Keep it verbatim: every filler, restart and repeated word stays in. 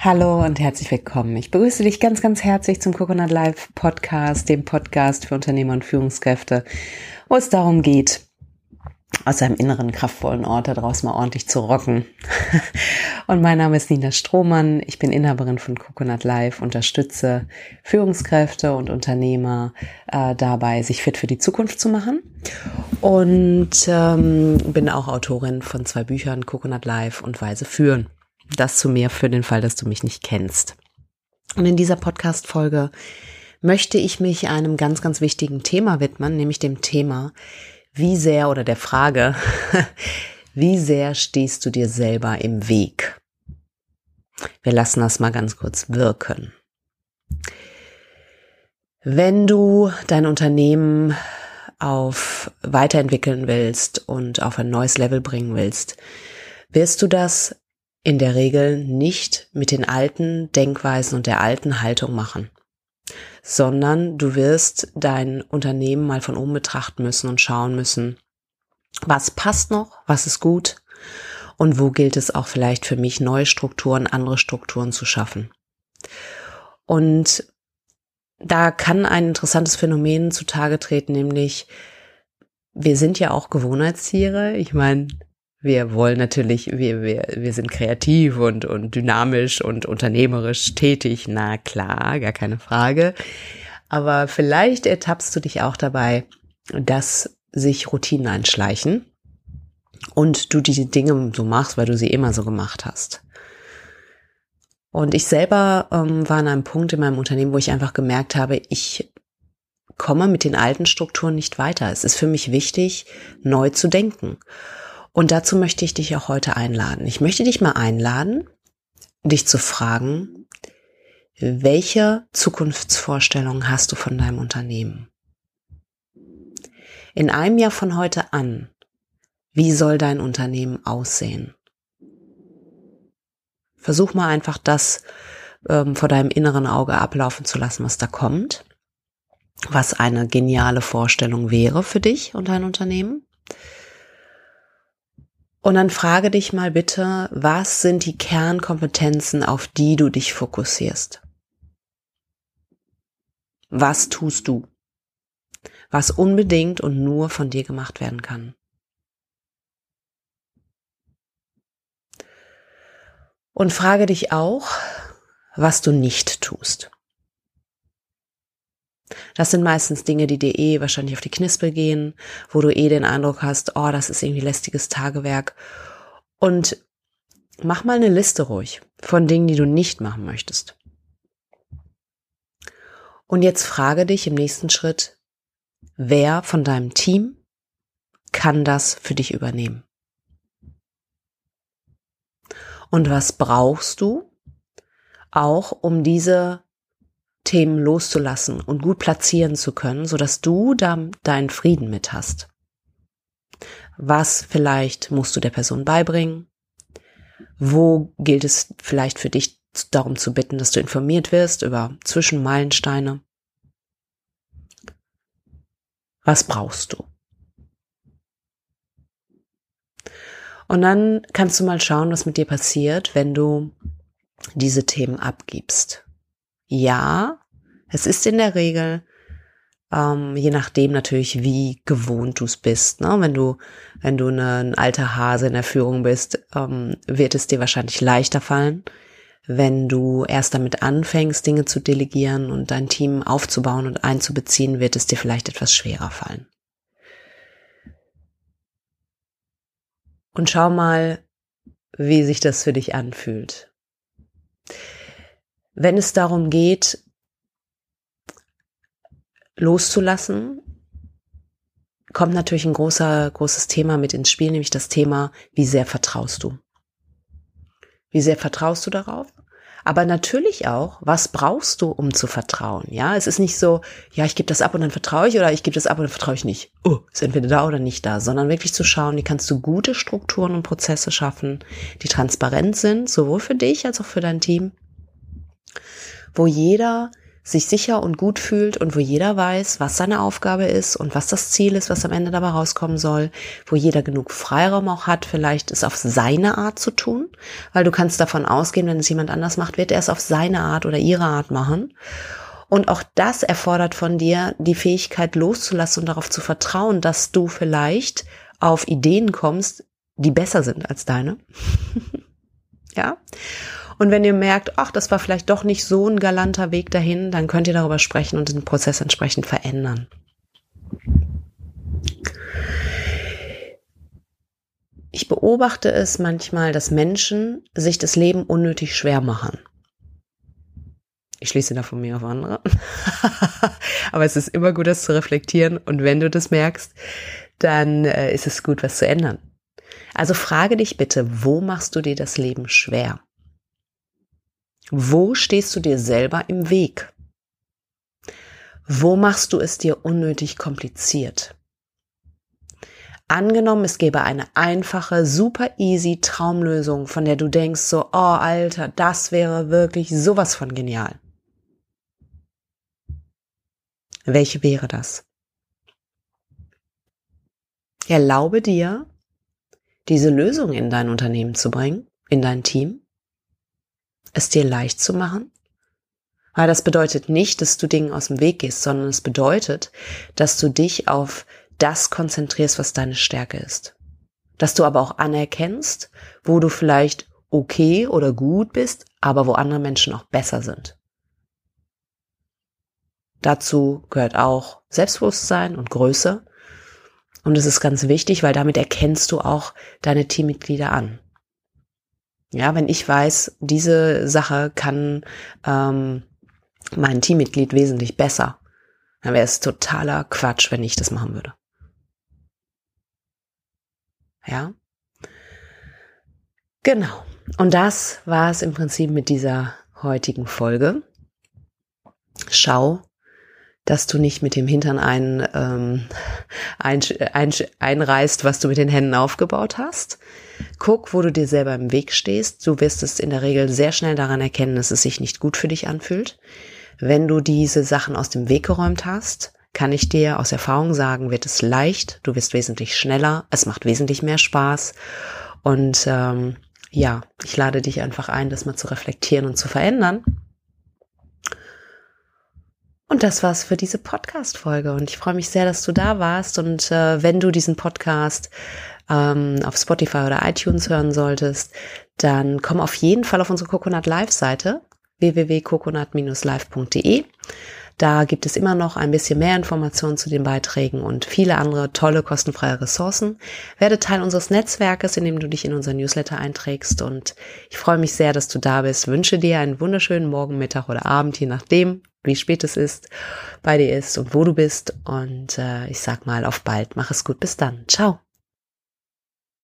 Hallo und herzlich willkommen. Ich begrüße dich ganz, ganz herzlich zum Coconut Live Podcast, dem Podcast für Unternehmer und Führungskräfte, wo es darum geht, aus einem inneren, kraftvollen Ort da draußen mal ordentlich zu rocken. Und mein Name ist Nina Strohmann. Ich bin Inhaberin von Coconut Live, unterstütze Führungskräfte und Unternehmer äh, dabei, sich fit für die Zukunft zu machen. Und ähm, bin auch Autorin von zwei Büchern, Coconut Live und Weise Führen. Das zu mir für den Fall, dass du mich nicht kennst. Und in dieser Podcast-Folge möchte ich mich einem ganz, ganz wichtigen Thema widmen, nämlich dem Thema, wie sehr, oder der Frage, wie sehr stehst du dir selber im Weg? Wir lassen das mal ganz kurz wirken. Wenn du dein Unternehmen auf weiterentwickeln willst und auf ein neues Level bringen willst, wirst du das in der Regel nicht mit den alten Denkweisen und der alten Haltung machen, sondern du wirst dein Unternehmen mal von oben betrachten müssen und schauen müssen, was passt noch, was ist gut und wo gilt es auch vielleicht für mich, neue Strukturen, andere Strukturen zu schaffen. Und da kann ein interessantes Phänomen zutage treten, nämlich wir sind ja auch Gewohnheitstiere. Ich meine, wir wollen natürlich, wir wir wir sind kreativ und und dynamisch und unternehmerisch tätig, na klar, gar keine Frage. Aber vielleicht ertappst du dich auch dabei, dass sich Routinen einschleichen und du diese Dinge so machst, weil du sie immer so gemacht hast. Und ich selber ähm, war an einem Punkt in meinem Unternehmen, wo ich einfach gemerkt habe, ich komme mit den alten Strukturen nicht weiter. Es ist für mich wichtig, neu zu denken. Und dazu möchte ich dich auch heute einladen. Ich möchte dich mal einladen, dich zu fragen, welche Zukunftsvorstellungen hast du von deinem Unternehmen? In einem Jahr von heute an, wie soll dein Unternehmen aussehen? Versuch mal einfach das ähm, vor deinem inneren Auge ablaufen zu lassen, was da kommt, was eine geniale Vorstellung wäre für dich und dein Unternehmen. Und dann frage dich mal bitte, was sind die Kernkompetenzen, auf die du dich fokussierst? Was tust du? Was unbedingt und nur von dir gemacht werden kann? Und frage dich auch, was du nicht tust. Das sind meistens Dinge, die dir eh wahrscheinlich auf die Knispel gehen, wo du eh den Eindruck hast, oh, das ist irgendwie lästiges Tagewerk. Und mach mal eine Liste ruhig von Dingen, die du nicht machen möchtest. Und jetzt frage dich im nächsten Schritt, wer von deinem Team kann das für dich übernehmen? Und was brauchst du auch, um diese Themen loszulassen und gut platzieren zu können, sodass du da deinen Frieden mit hast. Was vielleicht musst du der Person beibringen? Wo gilt es vielleicht für dich darum zu bitten, dass du informiert wirst über Zwischenmeilensteine? Was brauchst du? Und dann kannst du mal schauen, was mit dir passiert, wenn du diese Themen abgibst. Ja, es ist in der Regel, ähm, je nachdem natürlich, wie gewohnt du es bist. Ne? Wenn du wenn du ne, ein alter Hase in der Führung bist, ähm, wird es dir wahrscheinlich leichter fallen, wenn du erst damit anfängst, Dinge zu delegieren und dein Team aufzubauen und einzubeziehen, wird es dir vielleicht etwas schwerer fallen. Und schau mal, wie sich das für dich anfühlt. Wenn es darum geht, loszulassen, kommt natürlich ein großer, großes Thema mit ins Spiel, nämlich das Thema, wie sehr vertraust du? Wie sehr vertraust du darauf? Aber natürlich auch, was brauchst du, um zu vertrauen? Ja, es ist nicht so, ja, ich gebe das ab und dann vertraue ich oder ich gebe das ab und dann vertraue ich nicht. Oh, ist entweder da oder nicht da, sondern wirklich zu schauen, wie kannst du gute Strukturen und Prozesse schaffen, die transparent sind, sowohl für dich als auch für dein Team, wo jeder sich sicher und gut fühlt und wo jeder weiß, was seine Aufgabe ist und was das Ziel ist, was am Ende dabei rauskommen soll, wo jeder genug Freiraum auch hat, vielleicht es auf seine Art zu tun, weil du kannst davon ausgehen, wenn es jemand anders macht, wird er es auf seine Art oder ihre Art machen. Und auch das erfordert von dir, die Fähigkeit loszulassen und darauf zu vertrauen, dass du vielleicht auf Ideen kommst, die besser sind als deine. Ja? Und wenn ihr merkt, ach, das war vielleicht doch nicht so ein galanter Weg dahin, dann könnt ihr darüber sprechen und den Prozess entsprechend verändern. Ich beobachte es manchmal, dass Menschen sich das Leben unnötig schwer machen. Ich schließe da von mir auf andere. Aber es ist immer gut, das zu reflektieren. Und wenn du das merkst, dann ist es gut, was zu ändern. Also frage dich bitte, wo machst du dir das Leben schwer? Wo stehst du dir selber im Weg? Wo machst du es dir unnötig kompliziert? Angenommen, es gäbe eine einfache, super easy Traumlösung, von der du denkst so, oh Alter, das wäre wirklich sowas von genial. Welche wäre das? Erlaube dir, diese Lösung in dein Unternehmen zu bringen, in dein Team, es dir leicht zu machen, weil das bedeutet nicht, dass du Dingen aus dem Weg gehst, sondern es bedeutet, dass du dich auf das konzentrierst, was deine Stärke ist, dass du aber auch anerkennst, wo du vielleicht okay oder gut bist, aber wo andere Menschen auch besser sind. Dazu gehört auch Selbstbewusstsein und Größe und es ist ganz wichtig, weil damit erkennst du auch deine Teammitglieder an. Ja, wenn ich weiß, diese Sache kann ähm, mein Teammitglied wesentlich besser, dann wäre es totaler Quatsch, wenn ich das machen würde. Ja, genau. Und das war es im Prinzip mit dieser heutigen Folge. Schau, dass du nicht mit dem Hintern ein, ähm, ein, ein, einreißt, was du mit den Händen aufgebaut hast. Guck, wo du dir selber im Weg stehst. Du wirst es in der Regel sehr schnell daran erkennen, dass es sich nicht gut für dich anfühlt. Wenn du diese Sachen aus dem Weg geräumt hast, kann ich dir aus Erfahrung sagen, wird es leicht, du wirst wesentlich schneller, es macht wesentlich mehr Spaß und ähm, ja, ich lade dich einfach ein, das mal zu reflektieren und zu verändern. Und das war's für diese Podcast-Folge und ich freue mich sehr, dass du da warst und äh, wenn du diesen Podcast ähm, auf Spotify oder iTunes hören solltest, dann komm auf jeden Fall auf unsere Coconut Live-Seite w w w punkt coconut live punkt de. Da gibt es immer noch ein bisschen mehr Informationen zu den Beiträgen und viele andere tolle, kostenfreie Ressourcen. Werde Teil unseres Netzwerkes, indem du dich in unser Newsletter einträgst und ich freue mich sehr, dass du da bist. Wünsche dir einen wunderschönen Morgen, Mittag oder Abend, je nachdem, wie spät es ist, bei dir ist und wo du bist und äh, ich sag mal auf bald. Mach es gut, bis dann. Ciao.